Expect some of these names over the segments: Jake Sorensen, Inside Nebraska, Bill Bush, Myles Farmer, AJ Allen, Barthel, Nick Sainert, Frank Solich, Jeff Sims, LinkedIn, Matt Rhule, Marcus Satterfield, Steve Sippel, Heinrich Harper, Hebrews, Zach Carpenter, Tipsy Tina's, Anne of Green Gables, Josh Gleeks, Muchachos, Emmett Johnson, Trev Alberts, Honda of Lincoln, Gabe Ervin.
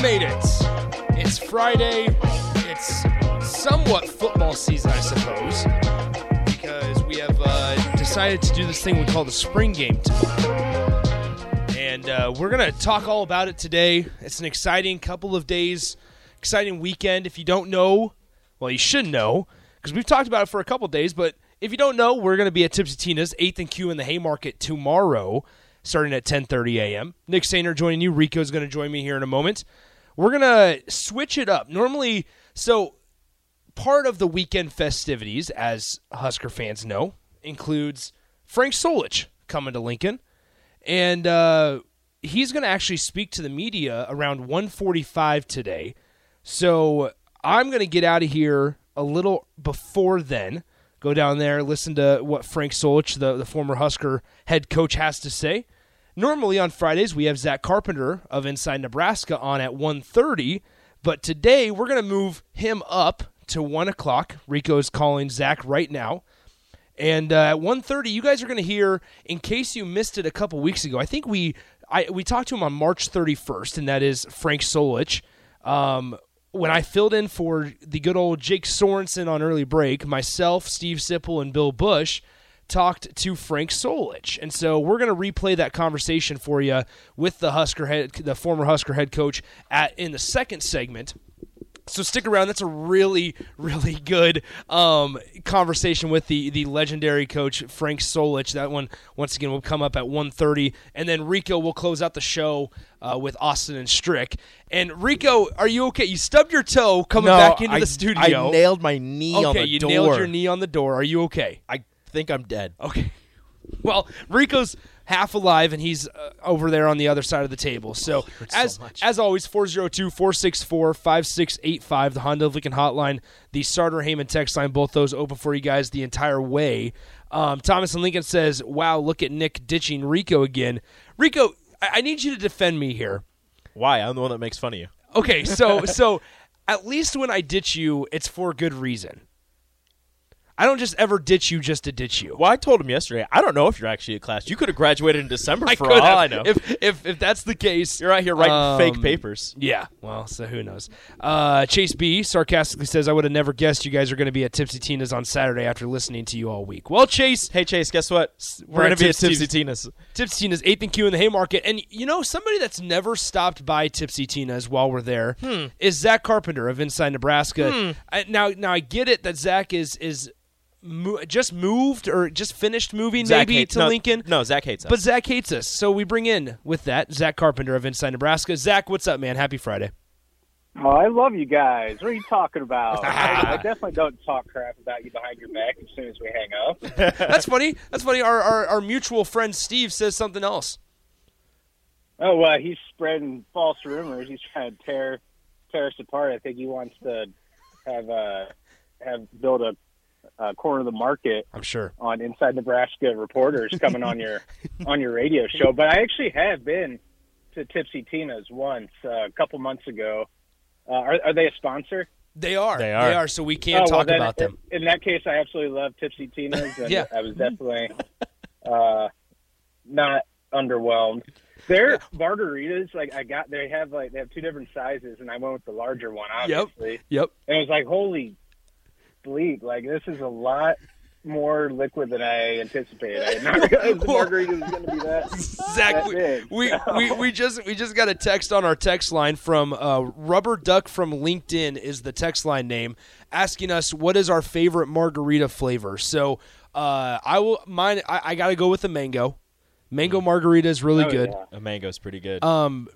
Made it. It's Friday. It's somewhat football season, I suppose, because we have decided to do this thing we call the spring game tomorrow. And we're going to talk all about it today. It's an exciting couple of days, exciting weekend. If you don't know, well, you should know, because we've talked about it for a couple of days. But if you don't know, we're going to be at Tipsy Tina's 8th and Q in the Haymarket tomorrow, starting at 10:30 a.m. Nick Sainert joining you. Rico's going to join me here in a moment. We're going to switch it up. Normally, so part of the weekend festivities, as Husker fans know, includes Frank Solich coming to Lincoln. And he's going to actually speak to the media around 1:45 today. So I'm going to get out of here a little before then, go down there, listen to what Frank Solich, the former Husker head coach, has to say. Normally on Fridays, we have Zach Carpenter of Inside Nebraska on at 1:30, but today we're going to move him up to 1 o'clock. Rico's calling Zach right now. And at 1:30, you guys are going to hear, in case you missed it a couple weeks ago, I think we talked to him on March 31st, and that is Frank Solich. When I filled in for the good old Jake Sorensen on early break, myself, Steve Sippel, and Bill Bush talked to Frank Solich. And so we're going to replay that conversation for you with the former Husker head coach in the second segment. So stick around. That's a really, really good conversation with the legendary coach, Frank Solich. That one, once again, will come up at 1:30. And then Rico will close out the show with Austin and Strick. And Rico, are you okay? You stubbed your toe coming back into the studio. I nailed my knee on the door. Okay, you nailed your knee on the door. Are you okay? I think I'm dead. Okay. Well, Rico's half alive, and he's over there on the other side of the table. So, as always, 402-464-5685, the Honda of Lincoln hotline, the Sartor Heyman text line, both those open for you guys the entire way. Thomas and Lincoln says, wow, look at Nick ditching Rico again. Rico, I need you to defend me here. Why? I'm the one that makes fun of you. Okay, so at least when I ditch you, it's for good reason. I don't just ever ditch you just to ditch you. Well, I told him yesterday, I don't know if you're actually in class. You could have graduated in December for all I know. If that's the case. You're out here writing fake papers. Yeah. Well, so who knows. Chase B sarcastically says, I would have never guessed you guys are going to be at Tipsy Tina's on Saturday after listening to you all week. Well, Chase. Hey, Chase, guess what? We're going to be at Tipsy Tina's. Tipsy Tina's, 8th and Q in the Haymarket. And, you know, somebody that's never stopped by Tipsy Tina's while we're there is Zach Carpenter of Inside Nebraska. Now I get it that Zach is just moved or just finished moving maybe to Lincoln. No, Zach hates us. But Zach hates us, so we bring in with that Zach Carpenter of Inside Nebraska. Zach, what's up, man? Happy Friday. Oh, I love you guys. What are you talking about? I definitely don't talk crap about you behind your back as soon as we hang up. That's funny. That's funny. Our mutual friend Steve says something else. Oh, well, he's spreading false rumors. He's trying to tear us apart. I think he wants to build a corner of the market, I'm sure, on Inside Nebraska reporters coming on your radio show. But I actually have been to Tipsy Tina's once a couple months ago. Are they a sponsor? They are. So we can't talk about them. In that case, I absolutely love Tipsy Tina's. And yeah. I was definitely not underwhelmed. Their margaritas, like I got, they have two different sizes, and I went with the larger one, obviously. Yep. And it was like, holy bleep, like this is a lot more liquid than I anticipated. I did not realize the margarita was going to be that. Exactly. That we just got a text on our text line from Rubber Duck from LinkedIn is the text line name, asking us what is our favorite margarita flavor. So I got to go with the mango. Mango margarita is really good. Yeah. A mango is pretty good. I love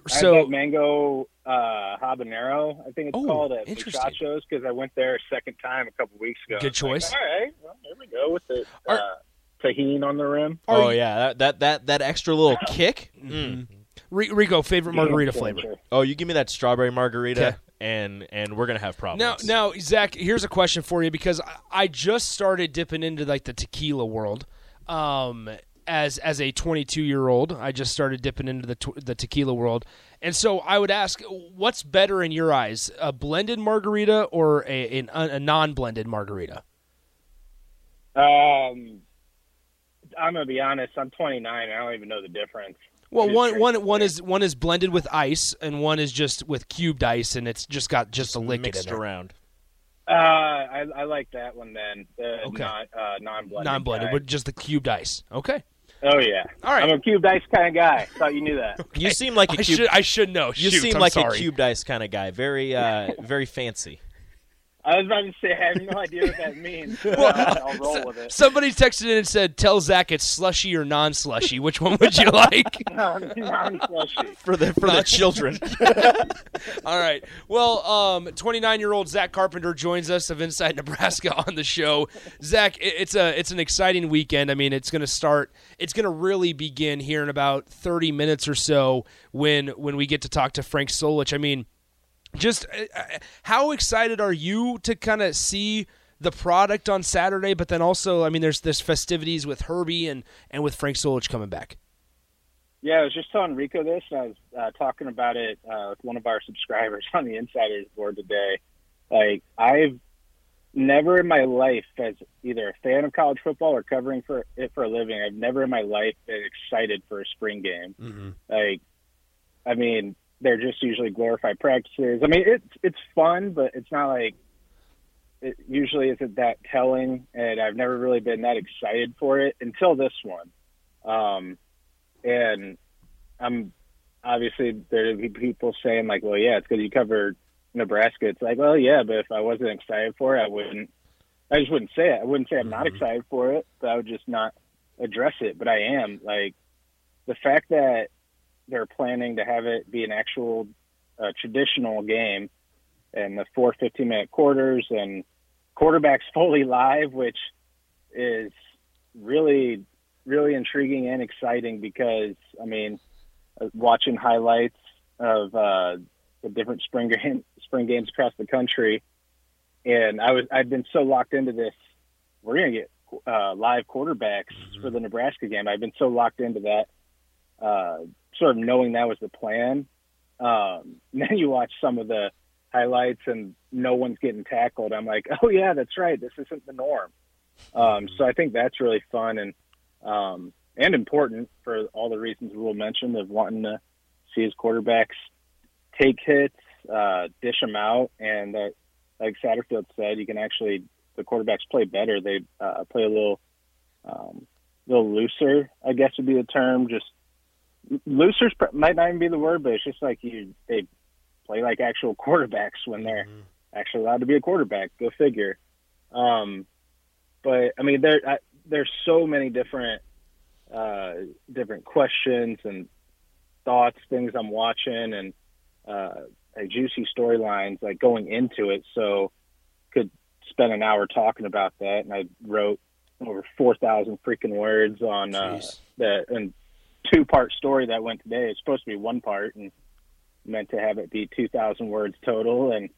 mango habanero, I think it's called at Muchachos, because I went there a second time a couple weeks ago. Good choice. Like, all right, well, here we go with the tahini on the rim. Oh, yeah. That extra little kick. Mm. Rico, favorite margarita flavor? Oh, you give me that strawberry margarita, and we're going to have problems. Now, Zach, here's a question for you, because I just started dipping into like the tequila world. As a 22-year-old, I just started dipping into the tequila world. And so I would ask, what's better in your eyes, a blended margarita or a non-blended margarita? I'm going to be honest. I'm 29. I don't even know the difference. Well, one is blended with ice, and one is just with cubed ice, and it's just got just a liquid mixed in it. Around. I like that one then. Non-blended but just the cubed ice. Okay. Oh yeah. All right. I'm a cubed ice kind of guy. Thought you knew that. Okay. You seem like a cubed. I should know. Shoot, you seem a cubed ice kind of guy. Very, very fancy. I was about to say, I have no idea what that means. I'll roll with it. Somebody texted in and said, "Tell Zach it's slushy or non-slushy. Which one would you like?" Non-slushy for the children. All right. Well, 29-year-old Zach Carpenter joins us of Inside Nebraska on the show. Zach, it's an exciting weekend. I mean, it's going to start. It's going to really begin here in about 30 minutes or so when we get to talk to Frank Solich. I mean, just how excited are you to kind of see the product on Saturday, but then also, I mean, there's festivities with Herbie and with Frank Solich coming back. Yeah, I was just telling Rico this, and I was talking about it with one of our subscribers on the Insiders board today. Like, I've never in my life, as either a fan of college football or covering for it for a living, I've never in my life been excited for a spring game. Mm-hmm. Like, I mean, they're just usually glorified practices. I mean, it's fun, but it's not like it usually isn't that telling, and I've never really been that excited for it until this one. And I'm obviously there'd be people saying like, well, yeah, it's because you covered Nebraska. It's like, well, yeah, but if I wasn't excited for it, I just wouldn't say it. I wouldn't say I'm not excited for it, but I would just not address it. But I am. Like, the fact that they're planning to have it be an actual traditional game, and the 4 15-minute quarters and quarterbacks fully live, which is really, really intriguing and exciting because, I mean, watching highlights of the different spring games across the country, and I've been so locked into this. We're going to get live quarterbacks for the Nebraska game. I've been so locked into that. Sort of knowing that was the plan. Then you watch some of the highlights and no one's getting tackled. I'm like, oh yeah, that's right. This isn't the norm. So I think that's really fun and important for all the reasons Rhule mentioned of wanting to see his quarterbacks take hits, dish them out. And like Satterfield said, you can actually, the quarterbacks play better. They play a little looser, I guess would be the term. Just looser might not even be the word, but it's just like they play like actual quarterbacks when they're actually allowed to be a quarterback. Go figure. But I mean, there's so many different questions and thoughts, things I'm watching, and like juicy storylines like going into it. So could spend an hour talking about that. And I wrote over 4,000 freaking words on that and two-part story that went today. It's supposed to be one part and meant to have it be 2,000 words total. And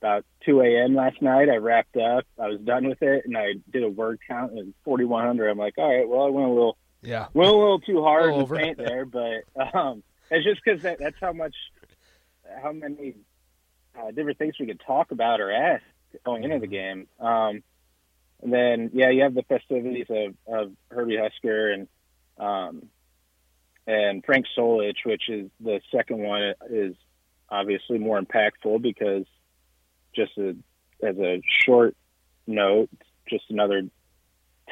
about 2 a.m. last night, I wrapped up. I was done with it, and I did a word count and 4,100. I'm like, all right, well, I went a little too hard in the paint there, but it's just because that's how many different things we could talk about or ask going into the game. And then, yeah, you have the festivities of Herbie Husker and Frank Solich, which is the second one, is obviously more impactful because just as a short note, just another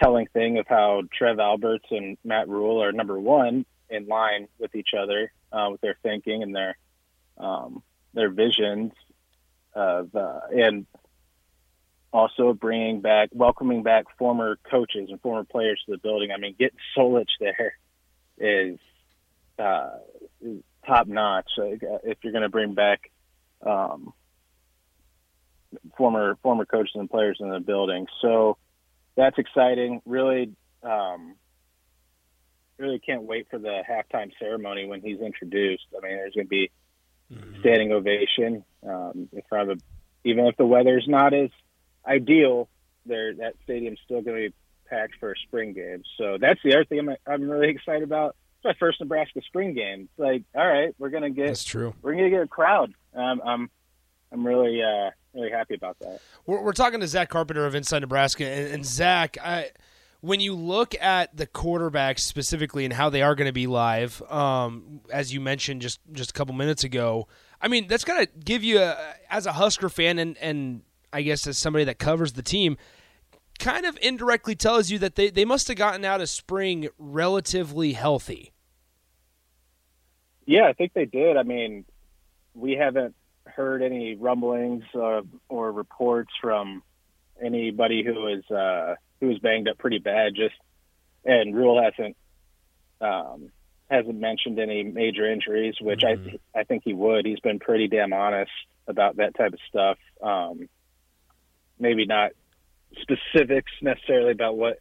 telling thing of how Trev Alberts and Matt Rhule are number one in line with each other with their thinking and their visions of and also welcoming back former coaches and former players to the building. I mean, getting Solich there is top notch. Like, if you're going to bring back former coaches and players in the building, so that's exciting. Really Really can't wait for the halftime ceremony when he's introduced. I mean, there's going to be standing ovation. Even if the weather's not as ideal, that stadium's still going to be packed for a spring game. So that's the other thing I'm really excited about. It's my first Nebraska spring game. It's like, all right, we're going to get a crowd. I'm really really happy about that. We're talking to Zach Carpenter of Inside Nebraska, and Zach, when you look at the quarterbacks specifically and how they are going to be live, as you mentioned just a couple minutes ago, I mean, that's going to give you, as a Husker fan and I guess as somebody that covers the team, kind of indirectly tells you that they must have gotten out of spring relatively healthy. Yeah, I think they did. I mean, we haven't heard any rumblings or reports from anybody who was banged up pretty bad. And Rhule hasn't mentioned any major injuries, which I think he would. He's been pretty damn honest about that type of stuff. Maybe not specifics necessarily about what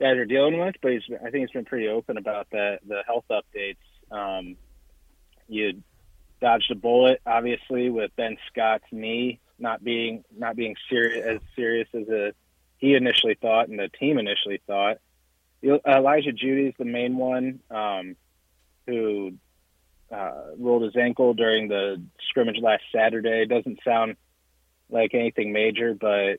guys are dealing with, but I think he's been pretty open about the health updates. You dodged a bullet, obviously, with Ben Scott's knee not being serious as he initially thought and the team initially thought. Elijah Judy's the main one who rolled his ankle during the scrimmage last Saturday. It doesn't sound like anything major, but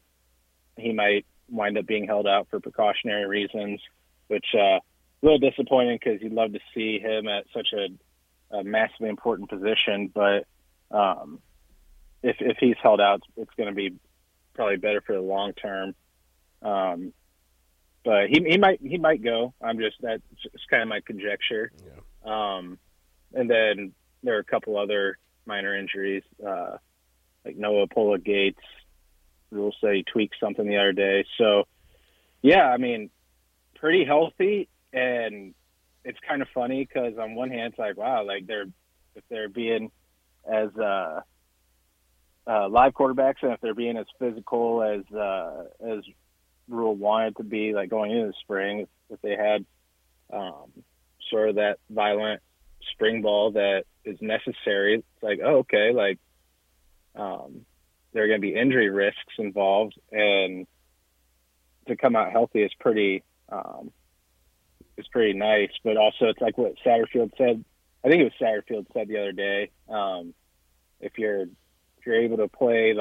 he might wind up being held out for precautionary reasons, which a little disappointing because you'd love to see him at such a massively important position. But if he's held out, it's going to be probably better for the long term. But he might go. That's just kind of my conjecture. Yeah. And then there are a couple other minor injuries, like Noah Pola-Gates. Rhule said he tweaked something the other day. So, yeah, I mean, pretty healthy, and it's kind of funny because on one hand, it's like, wow, like if they're being as live quarterbacks and if they're being as physical as Rhule wanted to be, like going into the spring, if they had sort of that violent spring ball that is necessary, it's like, oh, okay, like there are going to be injury risks involved, and to come out healthy is pretty nice. But also, it's like what Satterfield said. I think it was Satterfield said the other day. If you're able to play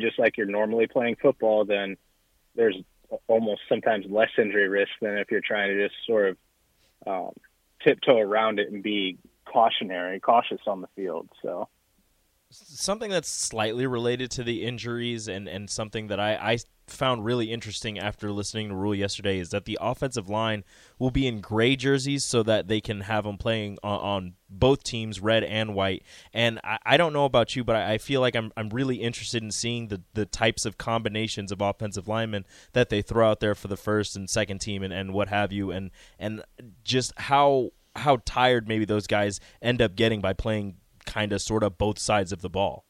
just like you're normally playing football, then there's almost sometimes less injury risk than if you're trying to just sort of tiptoe around it and be cautious on the field. So. Something that's slightly related to the injuries and something that I found really interesting after listening to Rhule yesterday is that the offensive line will be in gray jerseys so that they can have them playing on both teams, red and white. And I don't know about you, but I feel like I'm really interested in seeing the types of combinations of offensive linemen that they throw out there for the first and second team and what have you, and just how tired maybe those guys end up getting by playing kind of sort of both sides of the ball.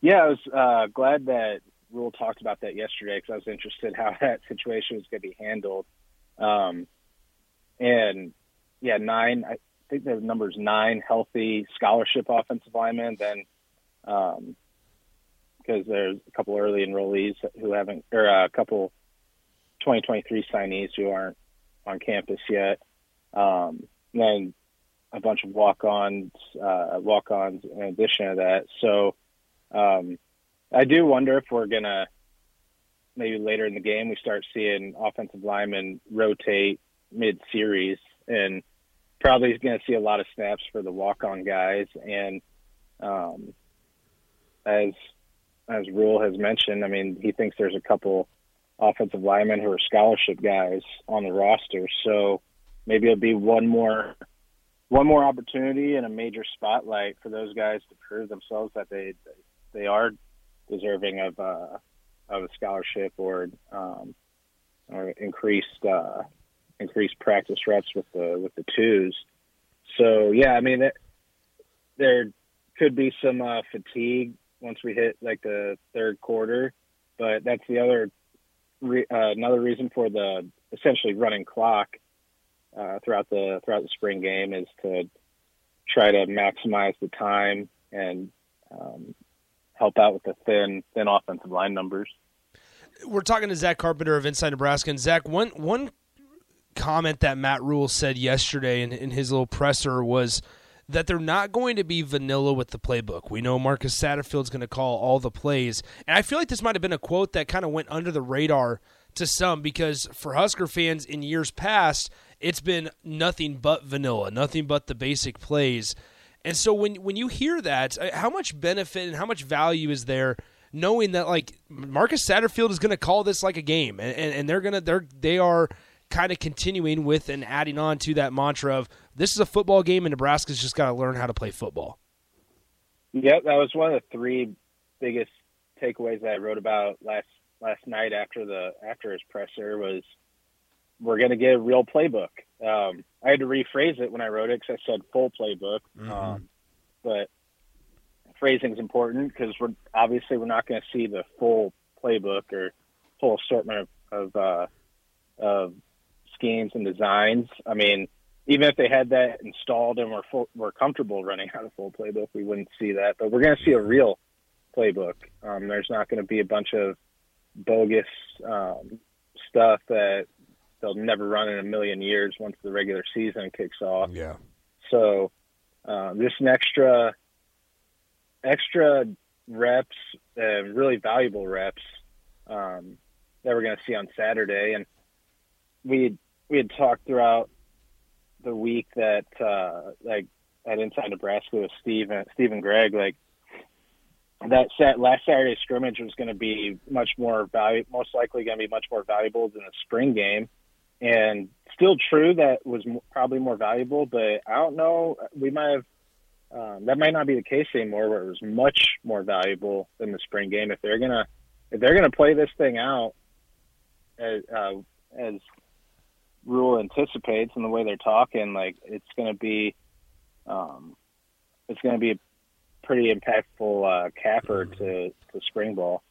Yeah, I was glad that Rhule talked about that yesterday because I was interested how that situation was going to be handled. And, yeah, I think the number's 9 healthy scholarship offensive linemen. Then because there's a couple early enrollees who haven't – or a couple 2023 signees who aren't on campus yet. And then – a bunch of walk-ons in addition to that. So I do wonder if we're going to maybe later in the game we start seeing offensive linemen rotate mid-series and probably going to see a lot of snaps for the walk-on guys. And as Rhule has mentioned, I mean, he thinks there's a couple offensive linemen who are scholarship guys on the roster. So maybe it'll be one more opportunity and a major spotlight for those guys to prove themselves that they are deserving of a scholarship or increased practice reps with the twos. So yeah, I mean there could be some fatigue once we hit like the third quarter, but that's the other another reason for the essentially running clock throughout the spring game is to try to maximize the time and help out with the thin offensive line numbers. We're talking to Zach Carpenter of Inside Nebraska. And Zach, one comment that Matt Rhule said yesterday in his little presser was that they're not going to be vanilla with the playbook. We know Marcus Satterfield's going to call all the plays. And I feel like this might have been a quote that kind of went under the radar to some, because for Husker fans in years past, it's been nothing but vanilla, nothing but the basic plays. And so when you hear that, how much benefit and how much value is there knowing that, like, Marcus Satterfield is going to call this like a game, and they are kind of continuing with and adding on to that mantra of this is a football game and Nebraska's just got to learn how to play football? Yeah, that was one of the three biggest takeaways that I wrote about last night after his presser was we're going to get a real playbook. I had to rephrase it when I wrote it because I said full playbook, but phrasing is important because we're not going to see the full playbook or full assortment of schemes and designs. I mean, even if they had that installed and we're comfortable running out of full playbook, we wouldn't see that. But we're going to see a real playbook. There's not going to be a bunch of bogus stuff that they'll never run in a million years once the regular season kicks off. Yeah. So just an extra reps, really valuable reps that we're going to see on Saturday. And we had talked throughout the week that like at Inside Nebraska with Steve and Greg, like that last Saturday scrimmage was going to be much more valuable than the spring game. And still true, that was probably more valuable, but I don't know. We might have that might not be the case anymore, where it was much more valuable than the spring game. If they're gonna play this thing out as Rhule anticipates and the way they're talking, like it's gonna be a pretty impactful capper to spring ball.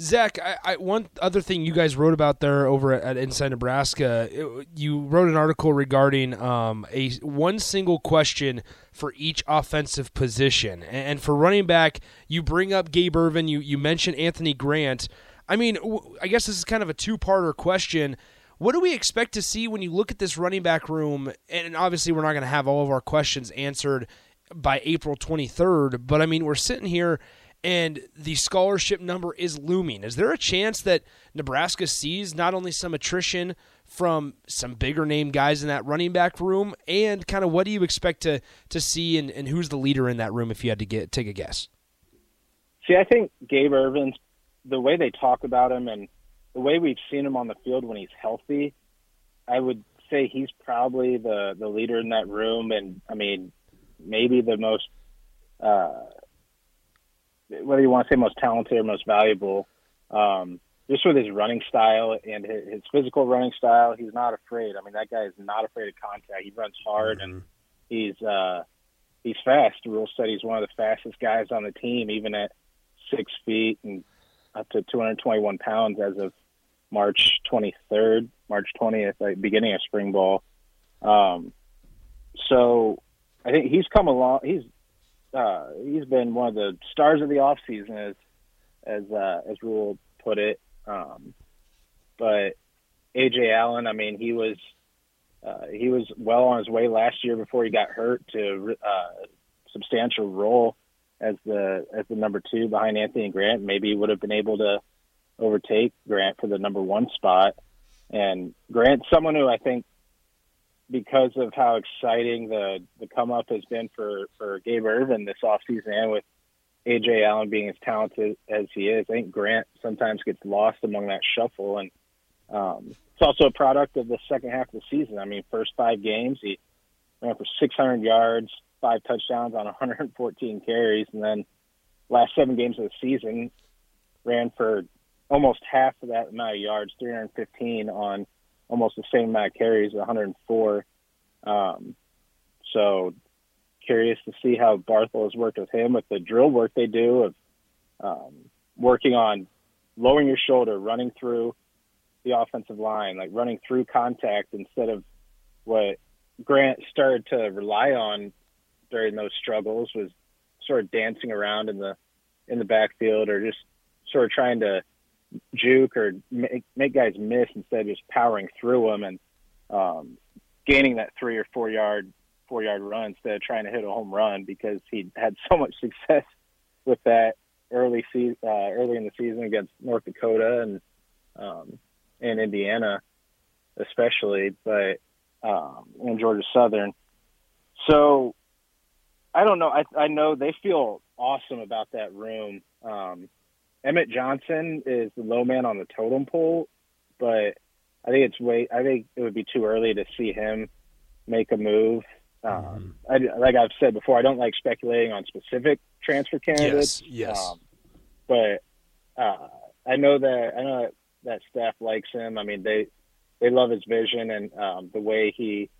Zach, I one other thing you guys wrote about there over at Inside Nebraska, you wrote an article regarding one single question for each offensive position. And for running back, you bring up Gabe Ervin, you mentioned Anthony Grant. I mean, I guess this is kind of a two-parter question. What do we expect to see when you look at this running back room? And obviously we're not going to have all of our questions answered by April 23rd, but I mean, we're sitting here and the scholarship number is looming. Is there a chance that Nebraska sees not only some attrition from some bigger name guys in that running back room, and kind of what do you expect to see, and who's the leader in that room if you had to take a guess? See, I think Gabe Ervin's, the way they talk about him and the way we've seen him on the field when he's healthy, I would say he's probably the leader in that room. And, I mean, maybe the most whether you want to say most talented or most valuable, just with his running style and his physical running style, he's not afraid. I mean, that guy is not afraid of contact. He runs hard, and he's fast. Rhule said he's one of the fastest guys on the team, even at 6 feet and up to 221 pounds as of March 20th, like beginning of spring ball. So I think he's come along. He's been one of the stars of the off season, as Rhule put it. But AJ Allen, I mean, he was well on his way last year before he got hurt to substantial role as the number two behind Anthony Grant. Maybe he would have been able to overtake Grant for the number one spot. And Grant's someone who I think, because of how exciting the come-up has been for Gabe Ervin this offseason, and with A.J. Allen being as talented as he is, I think Grant sometimes gets lost among that shuffle. And it's also a product of the second half of the season. I mean, first 5 games, he ran for 600 yards, 5 touchdowns on 114 carries. And then last 7 games of the season, ran for almost half of that amount of yards, 315 on almost the same amount of carries, 104. So curious to see how Barthel has worked with him with the drill work they do of working on lowering your shoulder, running through, the offensive line, like running through contact instead of what Grant started to rely on during those struggles was sort of dancing around in the backfield, or just sort of trying to juke or make guys miss instead of just powering through them and gaining that 3 or 4 yard run instead of trying to hit a home run, because he had so much success with that early in the season against North Dakota and Indiana especially, but and Georgia Southern. So I don't know. I know they feel awesome about that room. Emmett Johnson is the low man on the totem pole, but I think it would be too early to see him make a move. Like I've said before, I don't like speculating on specific transfer candidates. Yes. But I know that staff likes him. I mean, they love his vision and the way he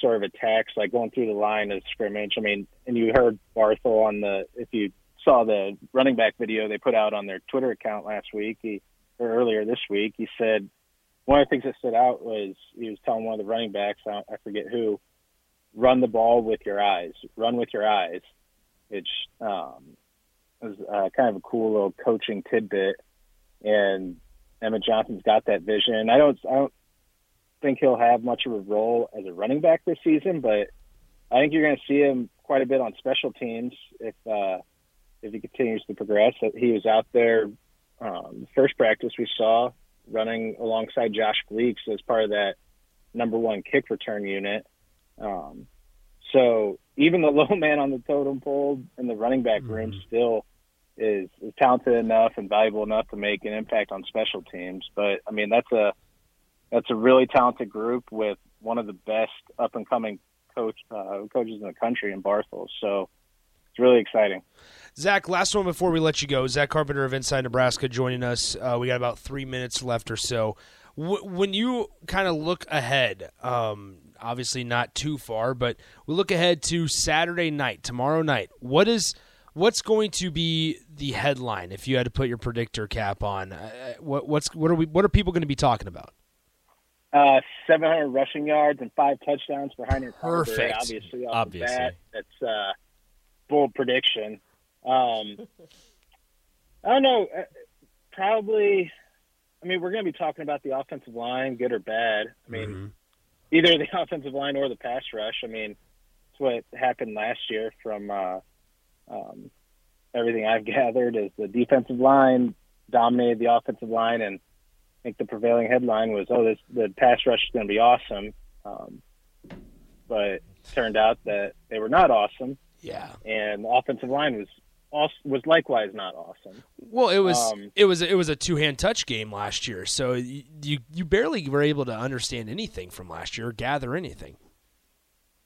sort of attacks, like going through the line of scrimmage. I mean, and you heard Barthel if you saw the running back video they put out on their Twitter account earlier this week, he said one of the things that stood out was he was telling one of the running backs, I forget who, run the ball with your eyes. Run with your eyes. It's kind of a cool little coaching tidbit, and Emmett Johnson's got that vision. I don't think he'll have much of a role as a running back this season, but I think you're going to see him quite a bit on special teams if he continues to progress. He was out there first practice we saw running alongside Josh Gleeks as part of that #1 kick return unit. So even the low man on the totem pole in the running back room still is talented enough and valuable enough to make an impact on special teams. But I mean, that's a really talented group with one of the best up and coming coaches in the country in Barthel. So it's really exciting. Zach, last one before we let you go. Zach Carpenter of Inside Nebraska joining us. We got about 3 minutes left or so. When you kind of look ahead, obviously not too far, but we look ahead to Saturday night, tomorrow night. What's going to be the headline if you had to put your predictor cap on? What are people going to be talking about? 700 rushing yards and 5 touchdowns for Heinrich Harper. Perfect. Obviously. That's a bold prediction. I don't know. Probably. I mean, we're going to be talking about the offensive line, good or bad. I mean, either the offensive line or the pass rush. I mean, it's what happened last year from everything I've gathered is the defensive line dominated the offensive line, and I think the prevailing headline was, the pass rush is going to be awesome. But it turned out that they were not awesome. Yeah. And the offensive line was likewise not awesome. Well, it was a two-hand touch game last year, so you barely were able to understand anything from last year or gather anything.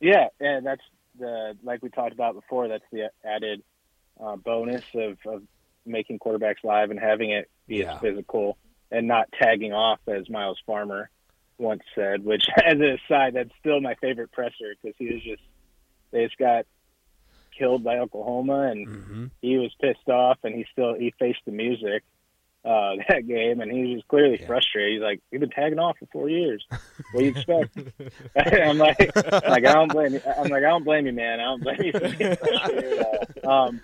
Yeah, and that's like we talked about before, that's the added bonus of making quarterbacks live and having it be as physical and not tagging off, as Myles Farmer once said, which, as an aside, that's still my favorite presser, because they just got killed by Oklahoma, and he was pissed off, and he faced the music that game, and he was just clearly frustrated. He's like, "We've been tagging off for 4 years. What do you expect?" I'm like, I don't blame you, man. I don't blame you for being frustrated.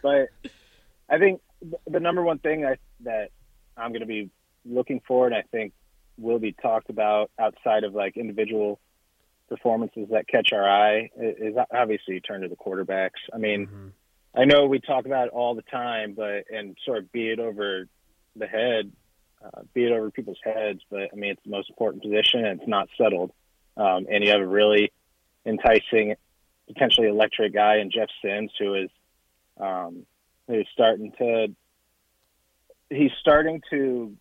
But I think the #1 thing that I'm going to be looking for, and I think will be talked about outside of like individual performances that catch our eye, is obviously turn to the quarterbacks. I mean, I know we talk about it all the time, and sort of beat it over people's heads. But I mean, it's the most important position, and it's not settled. And you have a really enticing, potentially electric guy in Jeff Sims, who's starting to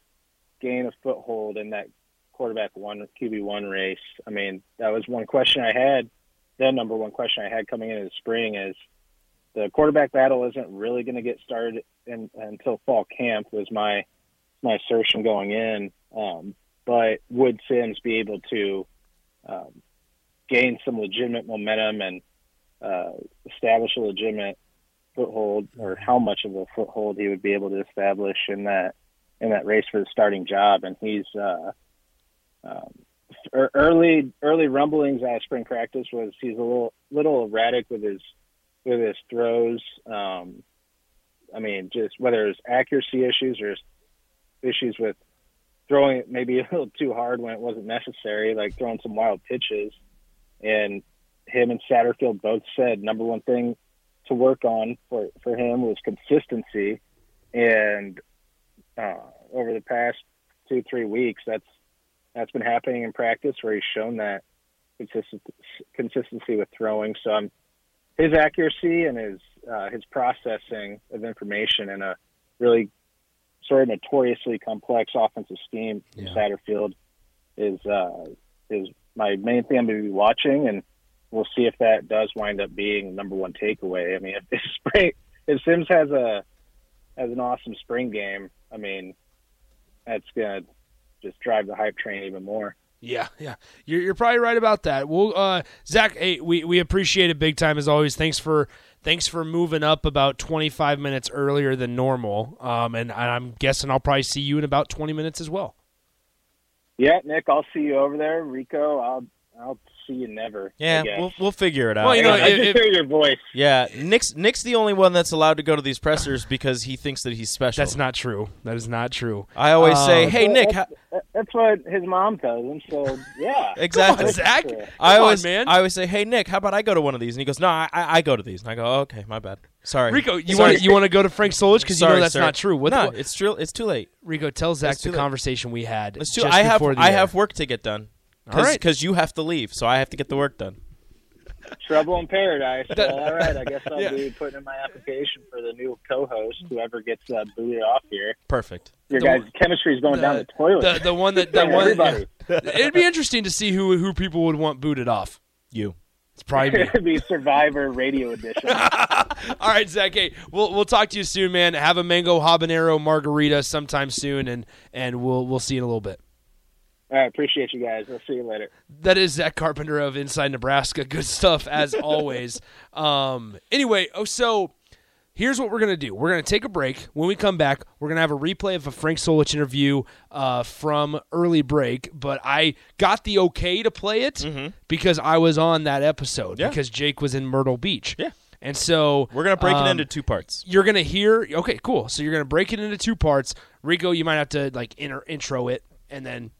gain a foothold in that quarterback QB1 race. I mean, that was one question I had. The #1 question I had coming into the spring is, the quarterback battle isn't really going to get started until fall camp, was my assertion going in. But would Sims be able to gain some legitimate momentum and establish a legitimate foothold, or how much of a foothold he would be able to establish in that race for the starting job? And he's early rumblings out of spring practice was he's a little erratic with his throws. I mean, just whether it's accuracy issues or issues with throwing it maybe a little too hard when it wasn't necessary, like throwing some wild pitches. And him and Satterfield both said number one thing to work on for him was consistency. And over the past 2-3 weeks, that's been happening in practice where he's shown that consistency with throwing. So his accuracy and his processing of information in a really sort of notoriously complex offensive scheme in Satterfield is my main thing I'm going to be watching, and we'll see if that does wind up being number one takeaway. I mean, if Sims has an awesome spring game, I mean, that's going to just drive the hype train even more. Yeah. You're probably right about that. Well, Zach, hey, we appreciate it big time as always. Thanks for moving up about 25 minutes earlier than normal. And I'm guessing I'll probably see you in about 20 minutes as well. Yeah, Nick, I'll see you over there. Rico, I'll see you never. Yeah, we'll figure it out. Well, you know, I just hear your voice. Yeah, Nick's the only one that's allowed to go to these pressers because he thinks that he's special. That's not true. That is not true. I always say, hey, Nick. That's what his mom tells him, so yeah. Exactly. On, Zach. I always say, hey, Nick, how about I go to one of these? And he goes, no, I go to these. And I go, okay, my bad. Sorry. Rico, you want to go to Frank Solich? Because you know that's not true. No, it's true. It's too late. Rico, tell Zach the conversation we had I have work to get done. All right, because you have to leave, so I have to get the work done. Trouble in paradise. Well, all right, I guess I'll be putting in my application for the new co-host, whoever gets booted off here. Perfect. Your guys' chemistry is going down the toilet. The one that everybody. It'd be interesting to see who people would want booted off. You. It's probably it'd be Survivor Radio Edition. All right, Zach. Hey, we'll talk to you soon, man. Have a mango habanero margarita sometime soon, and we'll see you in a little bit. I appreciate you guys. I'll see you later. That is Zach Carpenter of Inside Nebraska. Good stuff, as always. Anyway, so here's what we're going to do. We're going to take a break. When we come back, we're going to have a replay of a Frank Solich interview from early break, but I got the okay to play it because I was on that episode because Jake was in Myrtle Beach. Yeah. And so we're going to break it into two parts. You're going to hear – okay, cool. So you're going to break it into two parts. Rico, you might have to like intro it and then –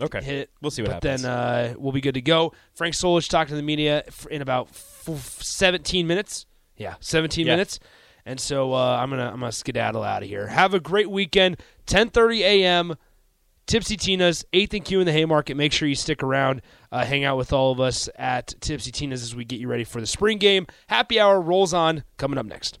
okay. Hit. We'll see what happens. Then we'll be good to go. Frank Solich talking to the media in about 17 minutes. Yeah, 17 minutes. And so I'm gonna skedaddle out of here. Have a great weekend. 10:30 a.m. Tipsy Tina's, 8th and Q in the Haymarket. Make sure you stick around. Hang out with all of us at Tipsy Tina's as we get you ready for the spring game. Happy hour rolls on. Coming up next.